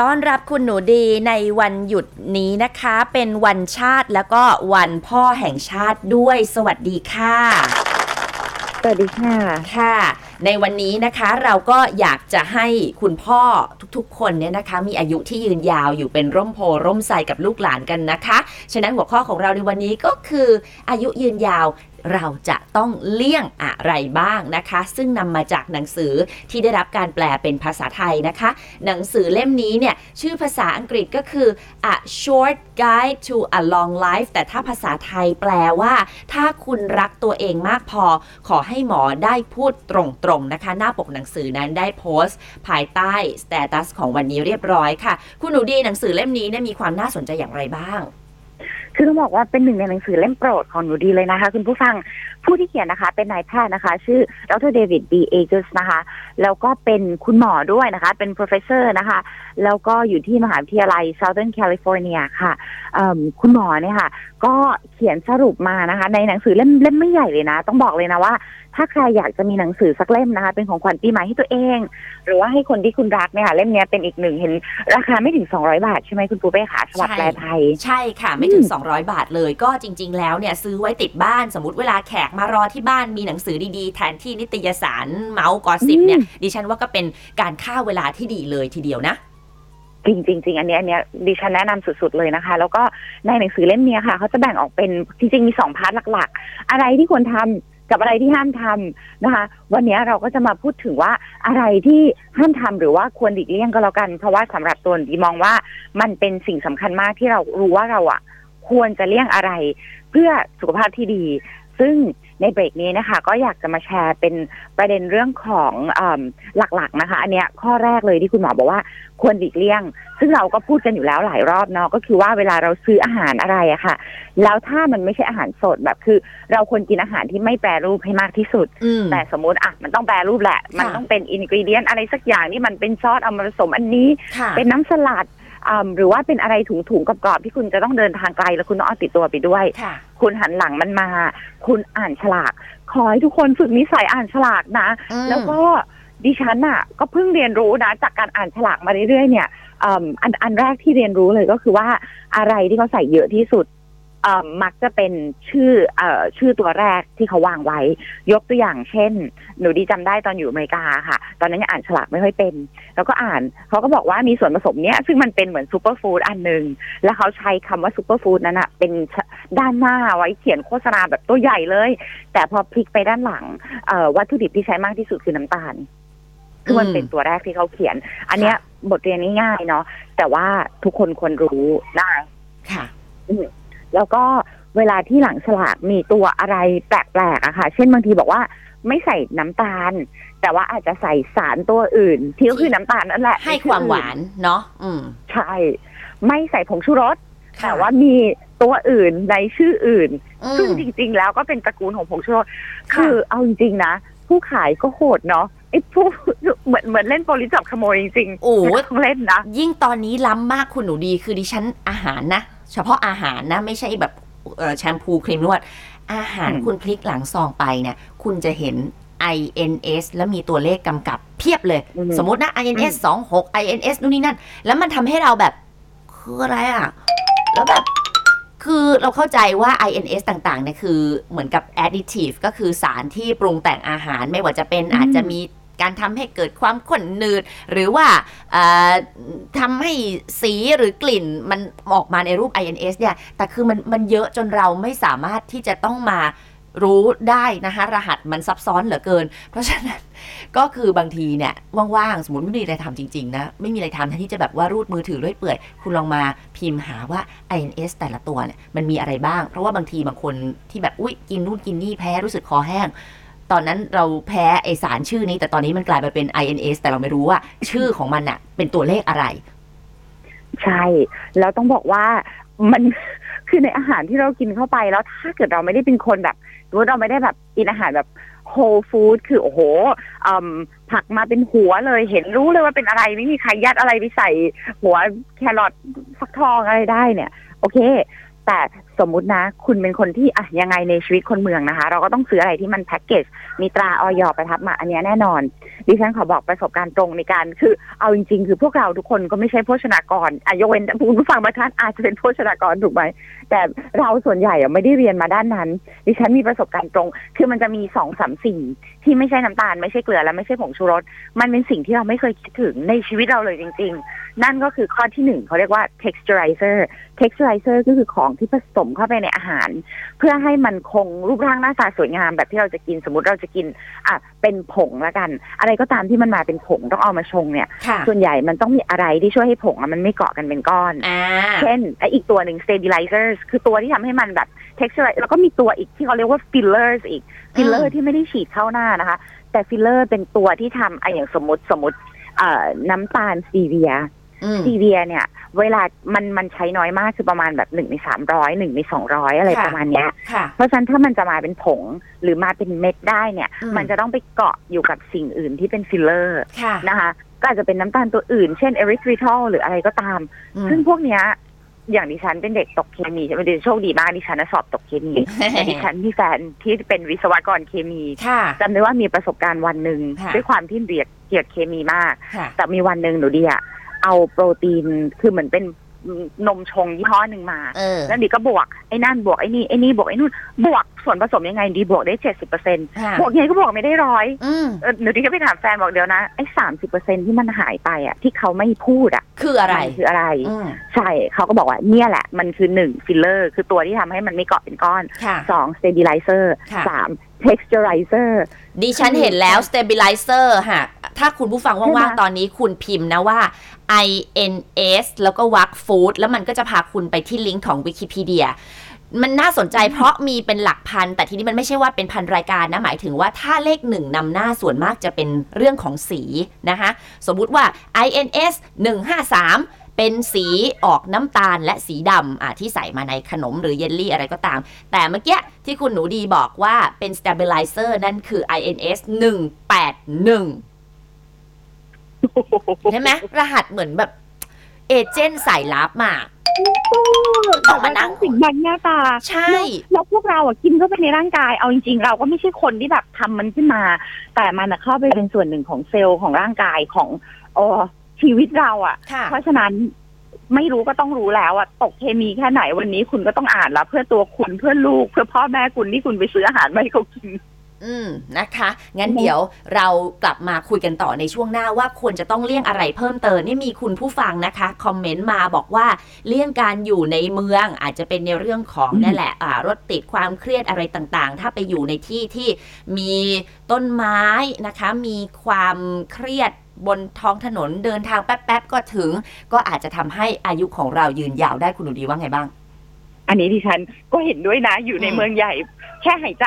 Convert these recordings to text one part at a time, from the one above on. ต้อนรับคุณหนูดีในวันหยุดนี้นะคะเป็นวันชาติแล้วก็วันพ่อแห่งชาติด้วยสวัสดีค่ะสวัสดีค่ะค่ะในวันนี้นะคะเราก็อยากจะให้คุณพ่อทุกๆคนเนี่ยนะคะมีอายุที่ยืนยาวอยู่เป็นร่มโพร่มไทรกับลูกหลานกันนะคะฉะนั้นหัวข้อของเราในวันนี้ก็คืออายุยืนยาวเราจะต้องเลี่ยงอะไรบ้างนะคะซึ่งนำมาจากหนังสือที่ได้รับการแปลเป็นภาษาไทยนะคะหนังสือเล่มนี้เนี่ยชื่อภาษาอังกฤษก็คือ A Short Guide to a Long Life แต่ถ้าภาษาไทยแปลว่าถ้าคุณรักตัวเองมากพอขอให้หมอได้พูดตรงๆนะคะหน้าปกหนังสือนั้นได้โพสต์ภายใต้สเตตัสของวันนี้เรียบร้อยค่ะคุณหนูดีหนังสือเล่มนี้เนี่ยมีความน่าสนใจอย่างไรบ้างคือต้องบอกว่าเป็นหนึ่งในหนังสือเล่มโปรดของหนูดีเลยนะคะคุณผู้ฟังผู้ที่เขียนนะคะเป็นนายแพทย์นะคะชื่อดร.เดวิด บี เอเจอร์สนะคะแล้วก็เป็นคุณหมอด้วยนะคะเป็น professor นะคะแล้วก็อยู่ที่มหาวิทยาลัย Southern California ค่ะคุณหมอเนี่ยค่ะก็เขียนสรุปมานะคะในหนังสือเล่มไม่ใหญ่เลยนะต้องบอกเลยนะว่าถ้าใครอยากจะมีหนังสือสักเล่มนะคะเป็นของขวัญปีใหม่ให้ตัวเองหรือว่าให้คนที่คุณรักเนี่ยค่ะเล่มนี้เป็นอีกหนึ่งเห็นราคาไม่ถึง200บาทใช่ไหมคุณปูเป้ค่ะฉบับแปลไทยใช่ค่ะไม่ถึง200บาทเลยก็จริงๆแล้วเนี่ยซื้อไว้ติดบ้านสมมุติเวลาแขกมารอที่บ้านมีหนังสือดีๆแทนที่นิตยสารเมาส์กอสิปเนี่ยดิฉันว่าก็เป็นการฆ่าเวลาที่ดีเลยทีเดียวนะจริงอันเนี้ยดิฉันแนะนำสุดๆเลยนะคะแล้วก็ในหนังสือเล่มนี้ค่ะเขาจะแบ่งออกเป็นจริงๆมี2พาร์ทหลักๆอะไรที่ควรทำกับอะไรที่ห้ามทำนะคะวันนี้เราก็จะมาพูดถึงว่าอะไรที่ห้ามทำหรือว่าควรหลีกเลี่ยงก็แล้วกันเพราะว่าสำหรับตัวดีมองว่ามันเป็นสิ่งสำคัญมากที่เรารู้ว่าเราอ่ะควรจะเลี่ยงอะไรเพื่อสุขภาพที่ดีซึ่งในเบรกนี้นะคะก็อยากจะมาแชร์เป็นประเด็นเรื่องของหลักๆนะคะอันเนี้ยข้อแรกเลยที่คุณหมอบอกว่าควรหลีกเลี่ยงซึ่งเราก็พูดกันอยู่แล้วหลายรอบเนาะก็คือว่าเวลาเราซื้ออาหารอะไรอะค่ะแล้วถ้ามันไม่ใช่อาหารสดแบบคือเราควรกินอาหารที่ไม่แปรรูปให้มากที่สุดแต่สมมติอะมันต้องแปรรูปแหละมันต้องเป็นอินกรีเดียนอะไรสักอย่างที่มันเป็นซอสเอามาผสมอันนี้เป็นน้ำสลัดหรือว่าเป็นอะไรถุงๆกรอบๆที่คุณจะต้องเดินทางไกลแล้วคุณต้องเอาติดตัวไปด้วยคุณหันหลังมันมาคุณอ่านฉลากขอให้ทุกคนฝึกนิสัยอ่านฉลากนะแล้วก็ดิฉันน่ะก็เพิ่งเรียนรู้นะจากการอ่านฉลากมาเรื่อยๆเนี่ยอันแรกที่เรียนรู้เลยก็คือว่าอะไรที่เขาใส่เยอะที่สุดมักจะเป็นชื่อตัวแรกที่เขาวางไว้ยกตัวอย่างเช่นหนูดีจำได้ตอนอยู่อเมริกาค่ะตอนนั้นยังอ่านฉลากไม่ค่อยเป็นแล้วก็อ่านเขาก็บอกว่ามีส่วนผสมเนี้ยซึ่งมันเป็นเหมือนซูเปอร์ฟู้ดอันนึงแล้วเขาใช้คำว่าซูเปอร์ฟู้ดนั้นอะเป็นด้านหน้าไว้เขียนโฆษณาแบบตัวใหญ่เลยแต่พอพลิกไปด้านหลังวัตถุดิบที่ใช้มากที่สุดคือน้ำตาลคือมันเป็นตัวแรกที่เขาเขียนอันเนี้ยบทเรียนง่ายๆเนาะแต่ว่าทุกคนควรรู้ได้ค่ะแล้วก็เวลาที่หลังฉลากมีตัวอะไรแปลกๆอะค่ะเช่นบางทีบอกว่าไม่ใส่น้ำตาลแต่ว่าอาจจะใส่สารตัวอื่นที่ก็คือน้ำตาลนั่นแหละให้ความหวานเนาะใช่ไม่ใส่ผงชูรสแต่ว่ามีตัวอื่นในชื่ออื่นซึ่งจริงๆแล้วก็เป็นตระกูลของผงชูรสคือเอาจริงๆนะผู้ขายก็โหดเนาะไอ้ผู้เหมือนเล่นโปลิสจับขโมยจริงๆโอ้เล่นนะยิ่งตอนนี้ล้ำมากคุณหนูดีคือดิฉันอาหารนะเฉพาะอาหารนะไม่ใช่แบบแชมพูครีมนวดอาหารคุณพลิกหลังซองไปเนี่ยคุณจะเห็น INS แล้วมีตัวเลขกำกับเพียบเลยสมมตินะ INS 26 INS นู่นนี่นั่นแล้วมันทำให้เราแบบคืออะไรอ่ะแล้วแบบคือเราเข้าใจว่า INS ต่างๆเนี่ยคือเหมือนกับ additive ก็คือสารที่ปรุงแต่งอาหารไม่ว่าจะเป็นอาจจะมีการทำให้เกิดความข้นหนืดหรือว่าทำให้สีหรือกลิ่นมันออกมาในรูป INS เนี่ยแต่คือมันเยอะจนเราไม่สามารถที่จะต้องมารู้ได้นะคะรหัสมันซับซ้อนเหลือเกินเพราะฉะนั้นก็คือบางทีเนี่ยว่างๆสมมติไม่มีอะไรทำจริงๆนะไม่มีอะไรทำแทนที่จะแบบว่ารูดมือถือเรื่อยเปื่อยคุณลองมาพิมพ์หาว่า INS แต่ละตัวเนี่ยมันมีอะไรบ้างเพราะว่าบางทีบางคนที่แบบอุ๊ยกินนู่นกินนี่แพ้รู้สึกคอแห้งตอนนั้นเราแพ้ไอสารชื่อนี้แต่ตอนนี้มันกลายไปเป็น INS แต่เราไม่รู้ว่าชื่อของมันน่ะเป็นตัวเลขอะไรใช่แล้วต้องบอกว่ามันคือในอาหารที่เรากินเข้าไปแล้วถ้าเกิดเราไม่ได้เป็นคนแบบเราไม่ได้แบบกินอาหารแบบโฮลฟู้ดคือโอ้โหผักมาเป็นหัวเลยเห็นรู้เลยว่าเป็นอะไรไม่มีใครยัดอะไรไปใส่หัวแครอทฟักทองอะไรได้เนี่ยโอเค แต่สมมุตินะคุณเป็นคนที่อะยังไงในชีวิตคนเมืองนะคะเราก็ต้องซื้ออะไรที่มันแพ็คเกจมีตราอย.ประทับมาอันนี้แน่นอนดิฉันขอบอกประสบการณ์ตรงในการคือเอาจริงๆคือพวกเราทุกคนก็ไม่ใช่โภชนากรยกเว้นคุณผู้ฟังบางท่านอาจจะเป็นโภชนากรถูกไหมแต่เราส่วนใหญ่ไม่ได้เรียนมาด้านนั้นดิฉันมีประสบการณ์ตรงคือมันจะมี 2-3 สิ่งที่ไม่ใช่น้ำตาลไม่ใช่เกลือและไม่ใช่ผงชูรสมันเป็นสิ่งที่เราไม่เคยคิดถึงในชีวิตเราเลยจริงๆนั่นก็คือข้อที่ 1เขาเรียกว่า texturizer ก็คือของที่ผสมเข้าไปในอาหารเพื่อให้มันคงรูปร่างหน้าตาสวยงามแบบที่เราจะกินสมมุติเราจะกินเป็นผงละกันอะไรก็ตามที่มันมาเป็นผงต้องเอามาชงเนี่ยส่วนใหญ่มันต้องมีอะไรที่ช่วยให้ผงมันไม่เกาะกันเป็นก้อนเช่นอีกตัวนึง stabilizers คือตัวที่ทำให้มันแบบ texture แล้วก็มีตัวอีกที่เขาเรียกว่า fillers อีก filler ที่ไม่ได้ฉีดเข้าหน้านะคะแต่ filler เป็นตัวที่ทำอย่างสมมติน้ำตาลซีเวียเนี่ยเวลามันใช้น้อยมากคือประมาณแบบ1/3001/200อะไรประมาณเนี้ยเพราะฉะนั้นถ้ามันจะมาเป็นผงหรือมาเป็นเม็ดได้เนี่ยมันจะต้องไปเกาะอยู่กับสิ่งอื่นที่เป็นฟิลเลอร์นะคะก็อาจจะเป็นน้ำตาลตัวอื่นเช่นเอริทริทอลหรืออะไรก็ตามซึ่งพวกเนี้ยอย่างดิฉันเป็นเด็กตกเคมีเป็นเด็กโชคดีมากดิฉันสอบตกเคมีแต่ดิฉันที่แฟนที่เป็นวิศวกรเคมีจำได้ว่ามีประสบการณ์วันนึงด้วยความที่เกลียดเคมีมากแต่มีวันนึงหนูดีอะเอาโปรตีนคือเหมือนเป็นนมชงยี่ห้อหนึ่งมาแล้วดิก็บวกไอ้นั่นบวกไอ้นี่ไอ้นี่บวกไอ้นู่นบวกส่วนผสมยังไงดีบวกได้ 70% บวกยังไงก็บวกไม่ได้100หนูดิก็ไปถามแฟนบอกเดี๋ยวนะไอ้ 30% ที่มันหายไปอ่ะที่เขาไม่พูดอ่ะคืออะไรใช่เขาก็บอกว่าเนี่ยแหละมันคือ1ฟิลเลอร์คือตัวที่ทำให้มันไม่เกาะเป็นก้อน2 stabilizer 3 texturizer ดิฉันเห็นแล้ว stabilizer ฮะถ้าคุณผู้ฟังว่างๆตอนนี้คุณพิมพ์นะว่า INS แล้วก็วักฟู้ดแล้วมันก็จะพาคุณไปที่ลิงก์ของ Wikipedia มันน่าสนใจเพราะมีเป็นหลักพันแต่ทีนี้มันไม่ใช่ว่าเป็นพันรายการนะหมายถึงว่าถ้าเลข1นำหน้าส่วนมากจะเป็นเรื่องของสีนะคะสมมุติว่า INS 153เป็นสีออกน้ำตาลและสีดำที่ใส่มาในขนมหรือเยลลี่อะไรก็ตามแต่เมื่อกี้ที่คุณหนูดีบอกว่าเป็น stabilizer นั่นคือ INS 181ใช่ไหมรหัสเหมือนแบบเอเจนต์สายลับมาออกมานั่งสิ่งบังหน้าตาใช่แล้วพวกเราอ่ะกินเข้าไปในร่างกายเอาจริงๆเราก็ไม่ใช่คนที่แบบทำมันขึ้นมาแต่มันเข้าไปเป็นส่วนหนึ่งของเซลล์ของร่างกายของชีวิตเราอ่ะเพราะฉะนั้นไม่รู้ก็ต้องรู้แล้วอ่ะตกเคมีแค่ไหนวันนี้คุณก็ต้องอ่านแล้วเพื่อตัวคุณเพื่อลูกเพื่อพ่อแม่คุณที่คุณไปซื้ออาหารมาให้เขากินนะคะงั้นเดี๋ยวเรากลับมาคุยกันต่อในช่วงหน้าว่าควรจะต้องเลี่ยงอะไรเพิ่มเติมนี่มีคุณผู้ฟังนะคะคอมเมนต์มาบอกว่าเลี่ยงการอยู่ในเมืองอาจจะเป็นในเรื่องของนั่นแหละรถติดความเครียดอะไรต่างๆถ้าไปอยู่ในที่ที่มีต้นไม้นะคะมีความเครียดบนท้องถนนเดินทางแป๊บๆก็ถึงก็อาจจะทำให้อายุของเรายืนยาวได้คุณหนูดีว่าไงบ้างอันนี้ดิฉันก็เห็นด้วยนะอยู่ในเมืองใหญ่แค่หายใ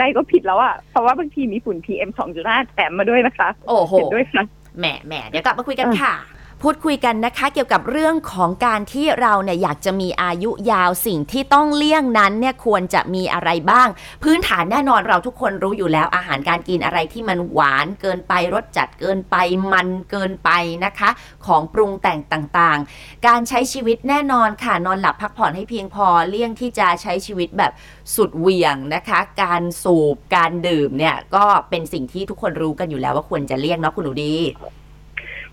จก็ผิดแล้วอ่ะเพราะว่าบางทีมีฝุ่น PM 2.5 แถมมาด้วยนะคะโอ้โหเห็นด้วยค่ะแหมเดี๋ยวกลับมาคุยกันค่ะพูดคุยกันนะคะเกี่ยวกับเรื่องของการที่เราเนี่ยอยากจะมีอายุยาวสิ่งที่ต้องเลี่ยงนั้นเนี่ยควรจะมีอะไรบ้างพื้นฐานแน่นอนเราทุกคนรู้อยู่แล้วอาหารการกินอะไรที่มันหวานเกินไปรสจัดเกินไปมันเกินไปนะคะของปรุงแต่งต่างๆการใช้ชีวิตแน่นอนค่ะนอนหลับพักผ่อนให้เพียงพอเลี่ยงที่จะใช้ชีวิตแบบสุดเหวี่ยงนะคะการสูบการดื่มเนี่ยก็เป็นสิ่งที่ทุกคนรู้กันอยู่แล้วว่าควรจะเลี่ยงเนาะคุณหนูดี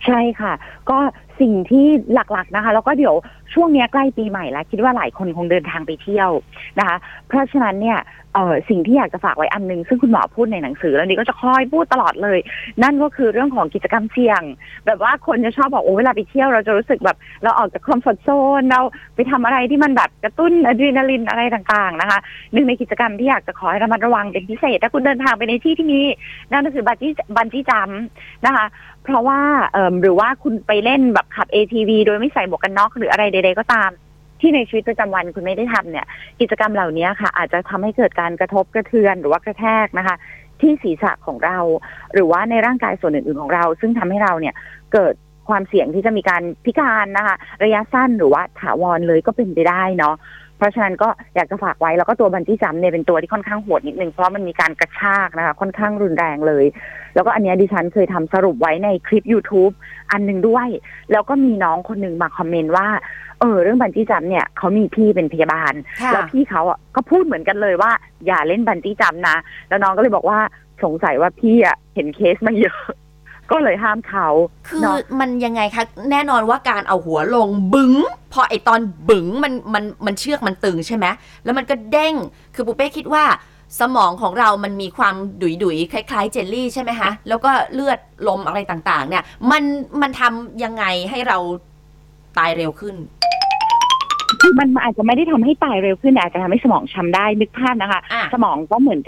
ใช่ค่ะก็สิ่งที่หลักๆนะคะแล้วก็เดี๋ยวช่วงนี้ใกล้ปีใหม่แล้วคิดว่าหลายคนคงเดินทางไปเที่ยวนะคะเพราะฉะนั้นเนี่ยสิ่งที่อยากจะฝากไว้อันนึงซึ่งคุณหมอพูดในหนังสือแล้วนี่ก็จะคอยพูดตลอดเลยนั่นก็คือเรื่องของกิจกรรมเสี่ยงแบบว่าคนจะชอบบอกโอ้เวลาไปเที่ยวเราจะรู้สึกแบบเราออกจากคอมฟอร์ทโซนเราไปทำอะไรที่มันแบบกระตุ้นอะดรีนาลินอะไรต่างๆนะคะหนึ่งในกิจกรรมที่อยากจะขอให้ระมัดระวังเป็นพิเศษถ้าคุณเดินทางไปในที่ที่มีนั่นก็คือบันจี้จัมป์นะคะเพราะว่าหรือว่าคุณไปเล่นแบบขับ ATV โดยไม่ใส่หมวกกันน็อกหรืออะไรใดๆก็ตามที่ในชีวิตประจำวันคุณไม่ได้ทำเนี่ยกิจกรรมเหล่านี้ค่ะอาจจะทำให้เกิดการกระทบกระเทือนหรือว่ากระแทกนะคะที่ศีรษะของเราหรือว่าในร่างกายส่วนอื่นๆของเราซึ่งทำให้เราเนี่ยเกิดความเสี่ยงที่จะมีการพิการนะคะระยะสั้นหรือว่าถาวรเลยก็เป็นไปได้เนาะ เพราะฉะนั้นก็อยากจะฝากไว้แล้วก็ตัวบันจี้จัมป์เนี่ยเป็นตัวที่ค่อนข้างโหดนิดนึงเพราะมันมีการกระชากนะคะค่อนข้างรุนแรงเลยแล้วก็อันนี้ดิฉันเคยทำสรุปไว้ในคลิป YouTube อันนึงด้วยแล้วก็มีน้องคนนึงมาคอมเมนต์ว่าเรื่องบันจี้จัมป์เนี่ยเขามีพี่เป็นพยาบาลแล้วพี่เขาอ่ะก็พูดเหมือนกันเลยว่าอย่าเล่นบันจี้จัมป์นะแล้วน้องก็เลยบอกว่าสงสัยว่าพี่อ่ะเห็นเคสมาเยอะก็เลยห้ามเขาคือมันยังไงคะแน่นอนว่าการเอาหัวลงบึ้งพอไอตอนบึ้งมันเชือกมันตึงใช่ไหมแล้วมันก็เด้งคือปูเป้คิดว่าสมองของเรามันมีความดุยคล้ายๆเจลลี่ใช่ไหมคะแล้วก็เลือดลมอะไรต่างๆเนี่ยมันทำยังไงให้เราตายเร็วขึ้นคือมันอาจจะไม่ได้ทำให้ตายเร็วขึ้นอาจจะทำให้สมองช้ำได้นึกภาพนะคะสมองก็เหมือน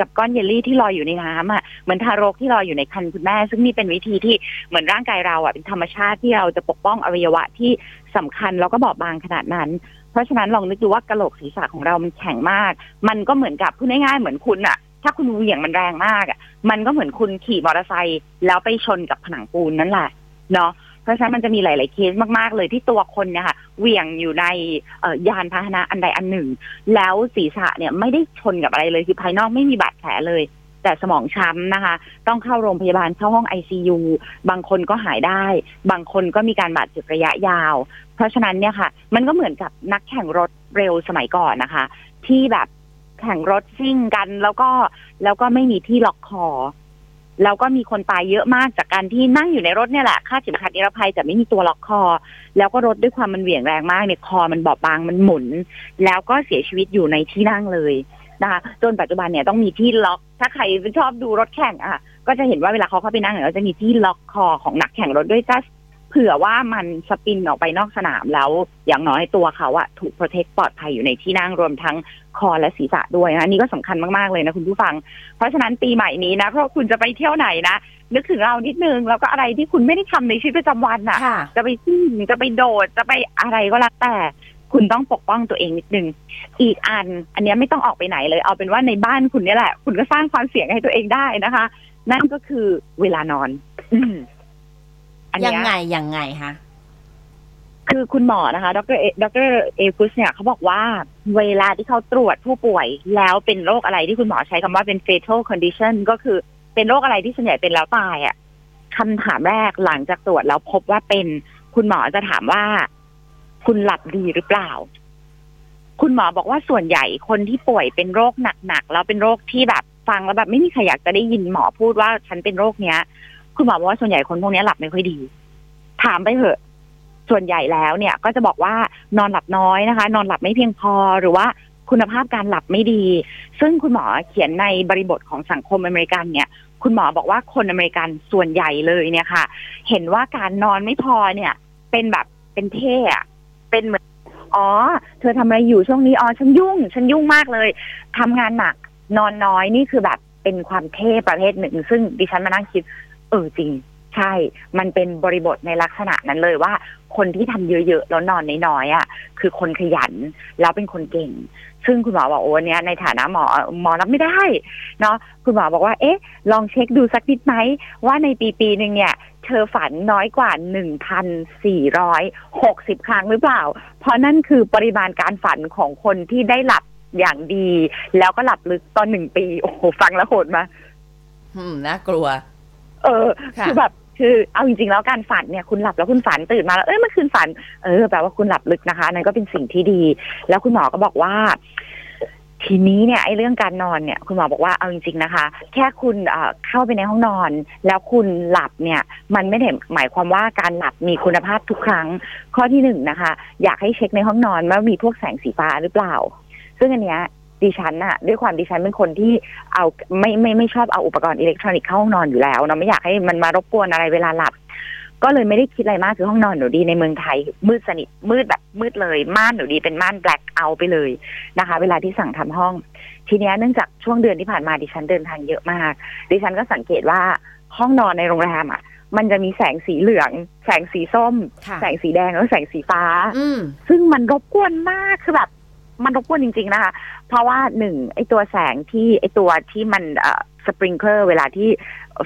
กับก้อนเยลลี่ที่ลอยอยู่ในน้ำอ่ะเหมือนทารกที่ลอยอยู่ในครรภ์คุณแม่ซึ่งนี่เป็นวิธีที่เหมือนร่างกายเราอ่ะเป็นธรรมชาติที่เราจะปกป้องอวัยวะที่สำคัญแล้วก็บอบบางขนาดนั้นเพราะฉะนั้นลองนึกดูว่ากะโหลกศีรษะของเรามันแข็งมากมันก็เหมือนกับพูดง่ายๆเหมือนคุณอ่ะถ้าคุณเหวี่ยงมันแรงมากอ่ะมันก็เหมือนคุณขี่มอเตอร์ไซค์แล้วไปชนกับผนังปูนนั่นแหละเนาะเพราะฉะนั้นมันจะมีหลายๆเคสมากๆเลยที่ตัวคนเนี่ยค่ะเหวี่ยงอยู่ในยานพาหนะอันใดอันหนึ่งแล้วศีรษะเนี่ยไม่ได้ชนกับอะไรเลยคือภายนอกไม่มีบาดแผลเลยแต่สมองช้ำนะคะต้องเข้าโรงพยาบาลเข้าห้อง ICU บางคนก็หายได้บางคนก็มีการบาดเจ็บระยะยาวเพราะฉะนั้นเนี่ยค่ะมันก็เหมือนกับนักแข่งรถเร็วสมัยก่อนนะคะที่แบบแข่งรถซิ่งกันแล้วก็ไม่มีที่ล็อกคอแล้วก็มีคนตายเยอะมากจากการที่นั่งอยู่ในรถเนี่ยแหละคาดเข็มขัดนิรภัยแต่ไม่มีตัวล็อกคอแล้วก็รถด้วยความมันเหวี่ยงแรงมากเนี่ยคอมันบอบบางมันหมุนแล้วก็เสียชีวิตอยู่ในที่นั่งเลยนะคะจนปัจจุบันเนี่ยต้องมีที่ล็อกถ้าใครชอบดูรถแข่งอ่ะก็จะเห็นว่าเวลาเขาเข้าไปนั่งเนี่ยจะมีที่ล็อกคอของนักแข่งรถด้วยจ้ะเผื่อว่ามันสปินออกไปนอกสนามแล้วอย่างน้อยตัวเขาอะถูกโปรเทคปลอดภัยอยู่ในที่นั่งรวมทั้งคอและศีรษะด้วยนะนี่ก็สำคัญมากๆเลยนะคุณผู้ฟังเพราะฉะนั้นปีใหม่นี้นะเพราะคุณจะไปเที่ยวไหนนะนึกถึงเรานิดนึงแล้วก็อะไรที่คุณไม่ได้ทำในชีวิตประจำวันอะจะไปซิ่งจะไปโดดจะไปอะไรก็แล้วแต่คุณต้องปกป้องตัวเองนิดนึงอีกอันนี้ไม่ต้องออกไปไหนเลยเอาเป็นว่าในบ้านคุณนี่แหละคุณก็สร้างความเสี่ยงให้ตัวเองได้นะคะนั่นก็คือเวลานอนยังไงคะคือคุณหมอนะคะดรเอฟุสเนี่ยเขาบอกว่าเวลาที่เขาตรวจผู้ป่วยแล้วเป็นโรคอะไรที่คุณหมอใช้คำว่าเป็น fatal condition ก็คือเป็นโรคอะไรที่ส่วนใหญ่เป็นแล้วตายอ่ะคำถามแรกหลังจากตรวจแล้วพบว่าเป็นคุณหมอจะถามว่าคุณหลับดีหรือเปล่าคุณหมอบอกว่าส่วนใหญ่คนที่ป่วยเป็นโรคหนักๆแล้วเป็นโรคที่แบบฟังแล้วแบบไม่มีใครอยากจะได้ยินหมอพูดว่าฉันเป็นโรคเนี้ยคุณหมอบอกว่าส่วนใหญ่คนพวกนี้หลับไม่ค่อยดีถามไปเถอะส่วนใหญ่แล้วเนี่ยก็จะบอกว่านอนหลับน้อยนะคะนอนหลับไม่เพียงพอหรือว่าคุณภาพการหลับไม่ดีซึ่งคุณหมอเขียนในบริบทของสังคมอเมริกันเนี่ยคุณหมอบอกว่าคนอเมริกันส่วนใหญ่เลยเนี่ยค่ะเห็นว่าการนอนไม่พอเนี่ยเป็นแบบเป็นเท่อะเป็นเหมือนอ๋อเธอทำอะไรอยู่ช่วงนี้อ๋อฉันยุ่งมากเลยทำงานหนักนอนน้อยนี่คือแบบเป็นความเท่ประเภทหนึ่งซึ่งดิฉันมานั่งคิดจริงใช่มันเป็นบริบทในลักษณะนั้นเลยว่าคนที่ทำเยอะๆแล้วนอนน้อยๆอ่ะคือคนขยันแล้วเป็นคนเก่งซึ่งคุณหมอบอกโอ้เนี้ยในฐานะหมอรับไม่ได้เนาะคุณหมอบอกว่าเอ๊ะลองเช็คดูสักนิดไหมว่าในปีนึงเนี่ยเธอฝันน้อยกว่า 1,460 ครั้งหรือเปล่าเพราะนั่นคือปริมาณการฝันของคนที่ได้หลับอย่างดีแล้วก็หลับลึกตอน1ปีโอ้โหฟังแล้วโหดมาน่ากลัวคือแบบคือเอาจริงๆแล้วการฝันเนี่ยคุณหลับแล้วคุณฝันตื่นมาแล้วเมื่อคืนฝันแปลว่าคุณหลับลึกนะคะนั่นก็เป็นสิ่งที่ดีแล้วคุณหมอก็บอกว่าทีนี้เนี่ยไอ้เรื่องการนอนเนี่ยคุณหมอบอกว่าเอาจริงๆนะคะแค่คุณเข้าไปในห้องนอนแล้วคุณหลับเนี่ยมันไม่ได้หมายความว่าการหลับมีคุณภาพทุกครั้งข้อที่1 นะคะอยากให้เช็คในห้องนอนว่ามีพวกแสงสีฟ้าหรือเปล่าซึ่งอันเนี้ยดิฉันน่ะด้วยความดิฉันเป็นคนที่เอาไม่ชอบเอาอุปกรณ์อิเล็กทรอนิกส์เข้าห้องนอนอยู่แล้วเนาะไม่อยากให้มันมารบกวนอะไรเวลาหลับก็เลยไม่ได้คิดอะไรมากคือห้องนอนหนูดีในเมืองไทยมืดสนิทมืดแบบมืดเลยม่านหนูดีเป็นม่านแบล็คเอาไปเลยนะคะเวลาที่สั่งทำห้องทีนี้เนื่องจากช่วงเดือนที่ผ่านมาดิฉันเดินทางเยอะมากดิฉันก็สังเกตว่าห้องนอนในโรงแรมอ่ะมันจะมีแสงสีเหลืองแสงสีส้มแสงสีแดงแล้วแสงสีฟ้าซึ่งมันรบกวนมากคือแบบมันรบกวนจริงๆนะคะเพราะว่า1ไอ้ตัวแสงที่ไอ้ตัวที่มันสปริงเกอร์เวลาที่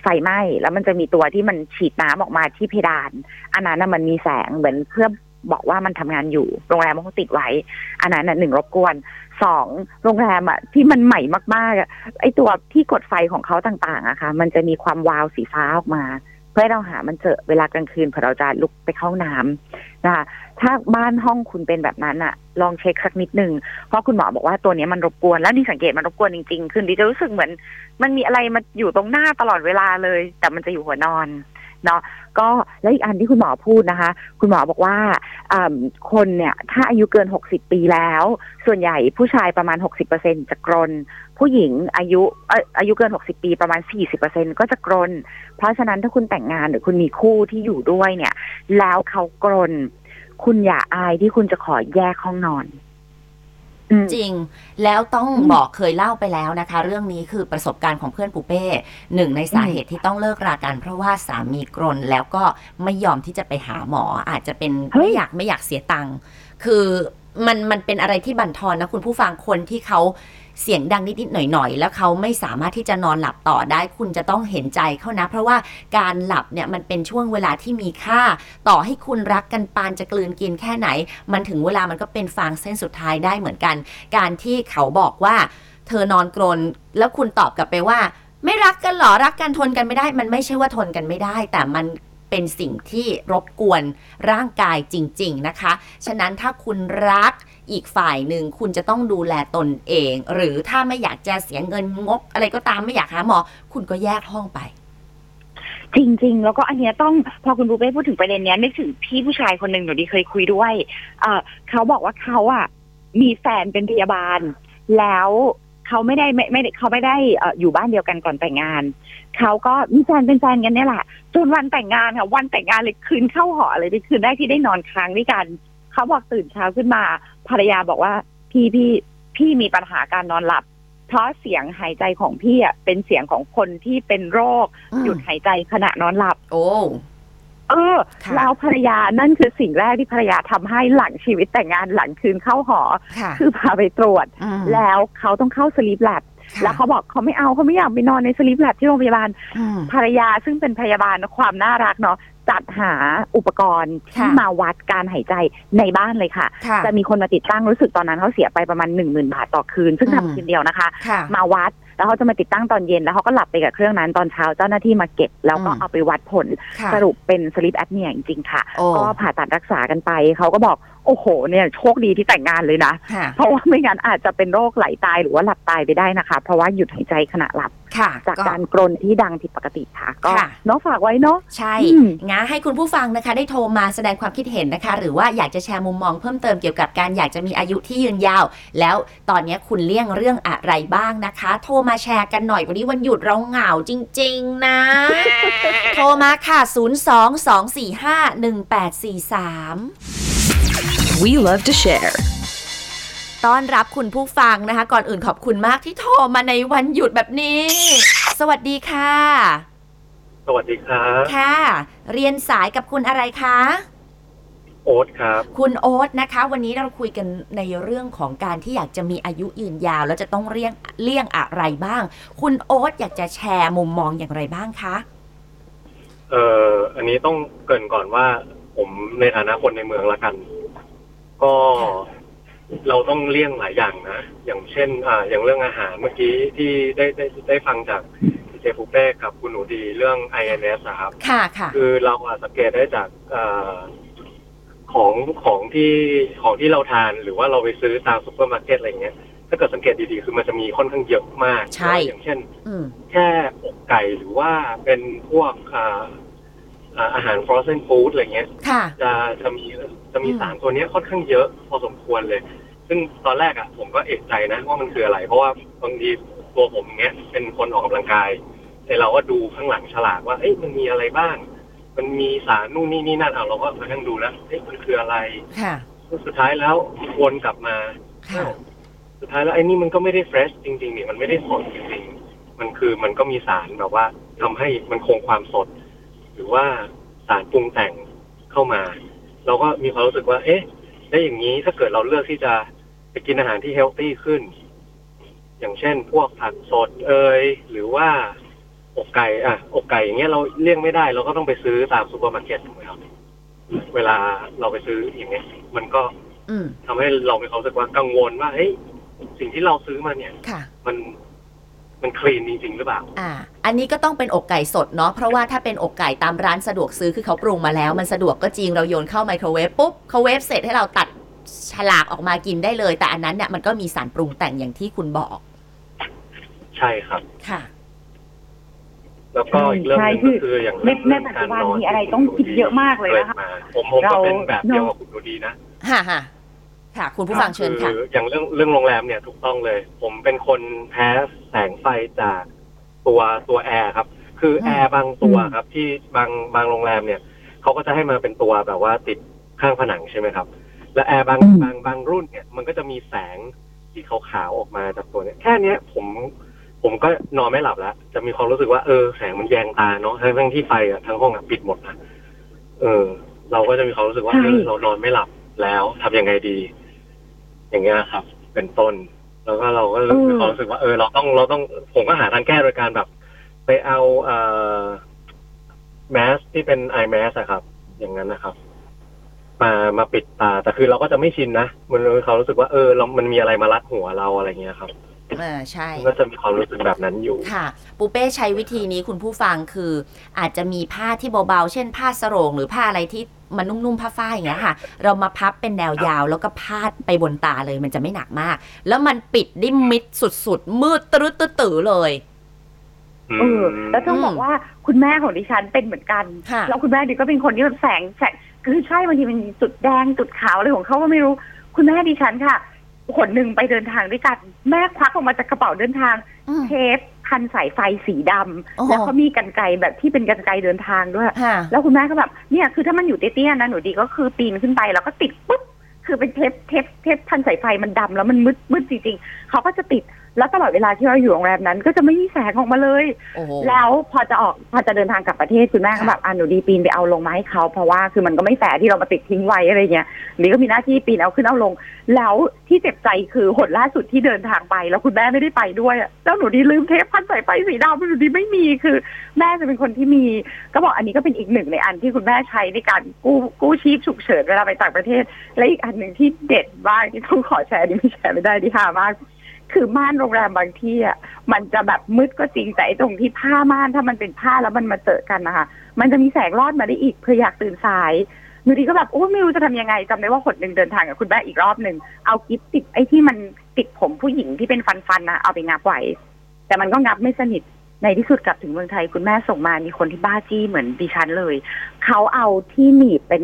ไฟไหม้แล้วมันจะมีตัวที่มันฉีดน้ำออกมาที่เพดานอันนั้นมันมีแสงเหมือนเพื่อ บอกว่ามันทำงานอยู่โรงแรมเขาติดไว้อันนั้นนะ1รบกวน2โรงแรมอ่ะที่มันใหม่มากๆไอ้ตัวที่กดไฟของเขาต่างๆอะค่ะมันจะมีความวาวสีฟ้าออกมาเพื่อเราหามันเจอเวลากลางคืนเผื่อเราจะลุกไปเข้าน้ำนะคะถ้าบ้านห้องคุณเป็นแบบนั้นอะลองเช็คสักนิดนึงเพราะคุณหมอบอกว่าตัวนี้มันรบกวนแล้วดิสังเกตมันรบกวนจริงๆคือดิจะรู้สึกเหมือนมันมีอะไรมาอยู่ตรงหน้าตลอดเวลาเลยแต่มันจะอยู่หัวนอนเนาะก็และอีกอันที่คุณหมอพูดนะคะคุณหมอบอกว่าคนเนี่ยถ้าอายุเกิน60ปีแล้วส่วนใหญ่ผู้ชายประมาณ 60% จะกรนผู้หญิงอายุเกิน60ปีประมาณ 40% ก็จะกรนเพราะฉะนั้นถ้าคุณแต่งงานหรือคุณมีคู่ที่อยู่ด้วยเนี่ยแล้วเขากรนคุณอย่าอายที่คุณจะขอแยกห้องนอนจริงแล้วต้องบอกเคยเล่าไปแล้วนะคะเรื่องนี้คือประสบการณ์ของเพื่อนปูเป้หนึ่งในสาเหตุที่ต้องเลิกรากันเพราะว่าสามีกรนแล้วก็ไม่ยอมที่จะไปหาหมออาจจะเป็นไม่อยากเสียตังค์คือมันเป็นอะไรที่บั่นทอนนะคุณผู้ฟังคนที่เขาเสียงดังนิดๆหน่อยๆแล้วเขาไม่สามารถที่จะนอนหลับต่อได้คุณจะต้องเห็นใจเขานะเพราะว่าการหลับเนี่ยมันเป็นช่วงเวลาที่มีค่าต่อให้คุณรักกันปานจะกลืนกินแค่ไหนมันถึงเวลามันก็เป็นฟางเส้นสุดท้ายได้เหมือนกันการที่เขาบอกว่าเธอนอนกรนแล้วคุณตอบกลับไปว่าไม่รักกันหรอรักกันทนกันไม่ได้มันไม่ใช่ว่าทนกันไม่ได้แต่มันเป็นสิ่งที่รบกวนร่างกายจริงๆนะคะฉะนั้นถ้าคุณรักอีกฝ่ายหนึ่งคุณจะต้องดูแลตนเองหรือถ้าไม่อยากจะเสียเงินงกอะไรก็ตามไม่อยากหาหมอคุณก็แยกห้องไปจริงๆแล้วก็อันเนี้ยต้องพอคุณปูเป้พูดถึงประเด็นเนี้ยนึกถึงพี่ผู้ชายคนหนึ่งหนูดีเคยคุยด้วยเขาบอกว่าเขาอ่ะมีแฟนเป็นพยาบาลแล้วเขาไม่ได้อยู่บ้านเดียวกันก่อนแต่งงานเขาก็มีแฟนเป็นแฟนกันเนี่ยแหละจนวันแต่งงานค่ะวันแต่งงานเลยคืนเข้าหอเลยคืนแรกที่ได้นอนค้างด้วยกันเขาบอกตื่นเช้าขึ้นมาภรรยาบอกว่าพี่มีปัญหาการนอนหลับเพราะเสียงหายใจของพี่อ่ะเป็นเสียงของคนที่เป็นโรคหยุดหายใจขณะนอนหลับโอ้แล้วภรรยานั่นคือสิ่งแรกที่ภรรยาทำให้หลังชีวิตแต่งงานหลังคืนเข้าหอคือพาไปตรวจแล้วเขาต้องเข้าสลีปแลบแล้วเขาบอกเขาไม่อยากไปนอนในสลีปแลบที่โรงพยาบาลภรรยาซึ่งเป็นพยาบาลความน่ารักเนาะจัดหาอุปกรณ์ที่มาวัดการหายใจในบ้านเลยค่ะจะมีคนมาติดตั้งรู้สึกตอนนั้นเขาเสียไปประมาณ 10,000 บาทต่อคืนซึ่งทำคืนเดียวนะคะมาวัดแล้วเขาจะมาติดตั้งตอนเย็นแล้วเขาก็หลับไปกับเครื่องนั้นตอนเช้าเจ้าหน้าที่มาเก็บแล้วก็เอาไปวัดผลสรุปเป็น Sleep Apnea จริงๆค่ะก็ผ่าตัดรักษากันไปเขาก็บอกโอ้โหเนี่ยโชคดีที่แต่งงานเลยนะเพราะว่าไม่งั้นอาจจะเป็นโรคไหลตายหรือว่าหลับตายไปได้นะคะเพราะว่าหยุดหายใจขณะหลับจากการกรนที่ดังผิดปกติค่ะก็เนาะฝากไว้เนาะใช่งั้นให้คุณผู้ฟังนะคะได้โทรมาแสดงความคิดเห็นนะคะหรือว่าอยากจะแชร์มุมมองเพิ่มเติมเกี่ยวกับการอยากจะมีอายุที่ยืนยาวแล้วตอนนี้คุณเลี่ยงเรื่องอะไรบ้างนะคะโทรมาแชร์กันหน่อยวันนี้วันหยุดเราเหงาจริงๆนะโทรมาค่ะ02-245-1843We love to share ต้อนรับคุณผู้ฟังนะคะก่อนอื่นขอบคุณมากที่โทรมาในวันหยุดแบบนี้สวัสดีค่ะสวัสดีครับค่ะเรียนสายกับคุณอะไรคะโอ๊ตครับคุณโอ๊ตนะคะวันนี้เราคุยกันในเรื่องของการที่อยากจะมีอายุยืนยาวแล้วจะต้องเลี่ยงอะไรบ้างคุณโอ๊ตอยากจะแชร์มุมมองอย่างไรบ้างคะอันนี้ต้องเกริ่นก่อนว่าผมในฐานะคนในเมืองละกันก็เราต้องเลี่ยงหลายอย่างนะอย่างเช่นอย่างเรื่องอาหารเมื่อกี้ที่ได้ฟังจากเจฟูเป้กับคุณหนูดีเรื่อง INS นะครับค่ะค่ะคือเราสังเกตได้จากของที่เราทานหรือว่าเราไปซื้อตามซุปเปอร์มาร์เก็ตอะไรเงี้ยถ้าเกิดสังเกตดีๆคือมันจะมีค่อนข้างเยอะมากใช่อย่างเช่นแค่อกไก่หรือว่าเป็นพวกอาหาร frozen food อะไรเงี้ยจะมีสารตัวนี้ค่อนข้างเยอะพอสมควรเลยซึ่งตอนแรกอ่ะผมก็เอกใจนะว่ามันคืออะไรเพราะว่าบางทีตัวผมเงี้ยเป็นคนออกกำลังกายแต่เราก็ดูข้างหลังฉลากว่าเอ๊ะมันมีอะไรบ้างมันมีสารนู่นนี่นี่นั่นเอาเราก็มานั่งดูนะเอ๊ะมันคืออะไรค่ะสุดท้ายแล้ววนกลับมาสุดท้ายแล้วไอ้นี่มันก็ไม่ได้ fresh จริงๆเนี่ยมันไม่ได้สดจริงๆมันก็มีสารแบบว่าทำให้มันคงความสดหรือว่าสารปรุงแต่งเข้ามาเราก็มีความรู้สึกว่าเอ๊ะได้อย่างนี้ถ้าเกิดเราเลือกที่จะไปกินอาหารที่เฮลตี้ขึ้นอย่างเช่นพวกผักสดหรือว่าอกไก่อย่างเงี้ยเราเลี่ยงไม่ได้เราก็ต้องไปซื้อตามซุปเปอร์มาร์เก็ตถูกไหมครับ เวลาเราไปซื้ออย่างเงี้ยมันก็ทำให้เรามีความรู้สึกว่ากังวลว่าเฮ้ยสิ่งที่เราซื้อมาเนี่ยมันคลีนจริงๆหรือเปล่าอันนี้ก็ต้องเป็นอกไก่สดเนาะเพราะว่าถ้าเป็นอกไก่ตามร้านสะดวกซื้อคือเขาปรุงมาแล้วมันสะดวกก็จริงเราโยนเข้าไมโครเวฟปุ๊บเขาเวฟเสร็จให้เราตัดฉลากออกมากินได้เลยแต่อันนั้นเนี่ยมันก็มีสารปรุงแต่งอย่างที่คุณบอกใช่ครับค่ะแล้วก็อีกเรื่องนึงก็คืออย่างในปัจจุบันมีอะไรต้องคิดเยอะมากเลยนะคะผมก็เป็นแบบเดียวกับคุณดูดีนะค่ะค่ะคุณผู้ฟังเชิญค่ะอย่างเรื่องโรงแรมเนี่ยถูกต้องเลยผมเป็นคนแพ้แสงไฟจากตัวแอร์ครับคือแอร์บางตัวครับที่บางโรงแรมเนี่ยเขาก็จะให้มาเป็นตัวแบบว่าติดข้างผนังใช่ไหมครับและแอร์บางรุ่นเนี่ยมันก็จะมีแสงที่ขาวๆออกมาจากตัวเนี่ยแค่เนี้ยผมก็นอนไม่หลับแล้วจะมีความรู้สึกว่าแสงมันแยงตาเนาะทั้งที่ไฟอ่ะทั้งห้องอ่ะปิดหมดนะเราก็จะมีความรู้สึกว่าเรานอนไม่หลับแล้วทำยังไงดีอย่างเงี้ยครับเป็นต้นแล้วก็เราก็มีความรู้สึกว่าเราต้องผมก็หาทางแก้โดยการแบบไปเอาแมสที่เป็น eye mask อะครับอย่างนั้นนะครับมาปิดตาแต่คือเราก็จะไม่ชินนะมันเขารู้สึกว่ามันมีอะไรมารัดหัวเราอะไรเงี้ยครับใช่ก็จะมีความรู้สึกแบบนั้นอยู่ค่ะปูเป้ใช้วิธีนี้คุณผู้ฟังคืออาจจะมีผ้าที่เบาๆเช่นผ้าสโรงหรือผ้าอะไรที่มันนุ่มๆผ้าฝ้ายอย่างเงี้ยค่ะเรามาพับเป็นแนวยาวแล้วก็พาดไปบนตาเลยมันจะไม่หนักมากแล้วมันปิดได้มิดสุดๆมืดตื้อตื้อเลยแล้วต้องบอกว่าคุณแม่ของดิฉันเป็นเหมือนกันแล้วคุณแม่ดิก็เป็นคนที่แบบแสงคือใช่บางทีมันมีจุดแดงจุดขาวอะไรของเขาก็ไม่รู้คุณแม่ดิฉันค่ะคนหนึ่งไปเดินทางด้วยกันแม่ควักออกมาจากกระเป๋าเดินทางเทปพันสายไฟสีดำแล้วเขามีกรรไกรแบบที่เป็นกรรไกรเดินทางด้วยแล้วคุณแม่ก็แบบเนี่ยคือถ้ามันอยู่เตี้ยๆนะหนูดีก็คือปีนขึ้นไปแล้วก็ติดปุ๊บคือเป็นเทปพันสายไฟมันดำแล้วมันมืดจริงๆเขาก็จะติดแล้วตลอดเวลาที่เราอยู่โรงแรมนั้นก็จะไม่มีแสงออกมาเลยแล้วพอจะเดินทางกลับประเทศคุณแม่ก็แบบหนูดีปีนไปเอาลงมาให้เขาเพราะว่าคือมันก็ไม่แฟร์ที่เรามาติดทิ้งไว้อะไรเงี้ยหรือก็มีหน้าที่ปีนเอาขึ้นเอาลงแล้วที่เจ็บใจคือหนล่าสุดที่เดินทางไปแล้วคุณแม่ไม่ได้ไปด้วยแล้วหนูดีลืมเทปพันสายไฟสีดำหนูดีไม่มีคือแม่จะเป็นคนที่มีก็บอกอันนี้ก็เป็นอีกหนึ่งในอันที่คุณแม่ใช้ในการกู้ชีพฉุกเฉินเวลาไปต่างประเทศและอีกอันนึงที่เด็ดมากที่ต้องขอแชร์ดิไม่แชร์ไม่ได้ดิฮามากคือม่านโรงแรมบางที่อ่ะมันจะแบบมืดก็จริงแต่ตรงที่ผ้าม่านถ้ามันเป็นผ้าแล้วมันมาเจอกันนะคะมันจะมีแสงรอดมาได้อีกเพื่ออยากตื่นสายหนูดีก็แบบโอ้ไม่รู้จะทำยังไงจำได้ว่าคนหนึ่งเดินทางกับคุณแม่อีกรอบหนึ่งเอากิ๊บติดไอ้ที่มันติดผมผู้หญิงที่เป็นฟันนะเอาไปงับไว้แต่มันก็งับไม่สนิทในที่สุดกลับถึงเมืองไทยคุณแม่ส่งมามีคนที่บ้าจี้เหมือนดิฉันเลยเขาเอาที่หนีบเป็น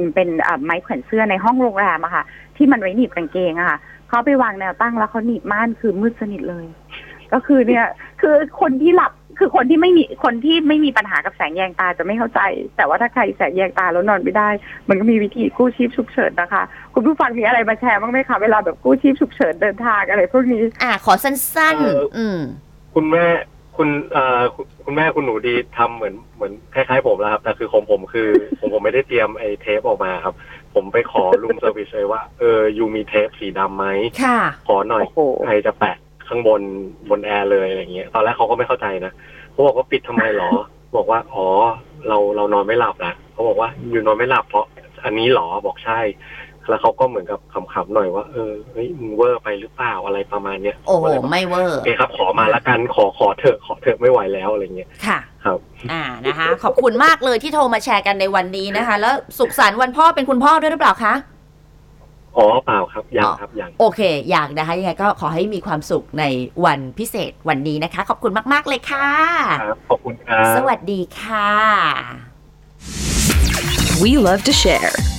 ไม้แขวนเสื้อในห้องโรงแรมอะค่ะที่มันไว้หนีบกางเกงอะค่ะเขาไปวางแนวตั้งแล้วเขาหนีบม่านคือมืดสนิทเลยก็คือเนี่ยคือคนที่หลับคือคนที่ไม่มีปัญหากับแสงแยงตาจะไม่เข้าใจแต่ว่าถ้าใครแสงแยงตาแล้วนอนไม่ได้มันก็มีวิธีกู้ชีพฉุกเฉินนะคะคุณผู้ฟังมีอะไรมาแชร์บ้างไหมคะเวลาแบบกู้ชีพฉุกเฉินเดินทางอะไรพวกนี้ขอสั้นๆคุณแม่คุณแม่คุณหนูดีทำเหมือนคล้ายๆผมแล้วครับแต่คือผมคือ ผมไม่ได้เตรียมไอ้เทปออกมาครับผมไปขอรูมเซอร์วิสเลยว่ายูมีเทปสีดำไหมขอหน่อยใครจะแปะข้างบนแอร์เลยอะไรเงี้ยตอนแรกเขาก็ไม่เข้าใจนะเขาบอกว่าปิดทำไมหรอ บอกว่าอ๋อเรานอนไม่หลับนะเขาบอกว่าอยู่นอนไม่หลับเพราะอันนี้หรอบอกใช่แล้วเขาก็เหมือนกับขำๆหน่อยว่าเฮ้ยมึงเวอร์ไปหรือเปล่าอะไรประมาณเนี้ยโอ้โหไม่เวอร์ครับขอมาละกันขอเถอะไม่ไหวแล้วอะไรเงี้ยค่ะครับนะคะขอบคุณมากเลยที่โทรมาแชร์กันในวันนี้นะคะแล้วสุขสันต์วันพ่อเป็นคุณพ่อด้วยหรือเปล่าคะอ๋อเปล่าครับยังครับยังโอเคยังนะคะยังไงก็ขอให้มีความสุขในวันพิเศษวันนี้นะคะขอบคุณมากๆเลยค่ะครับขอบคุณครับสวัสดีค่ะ We love to share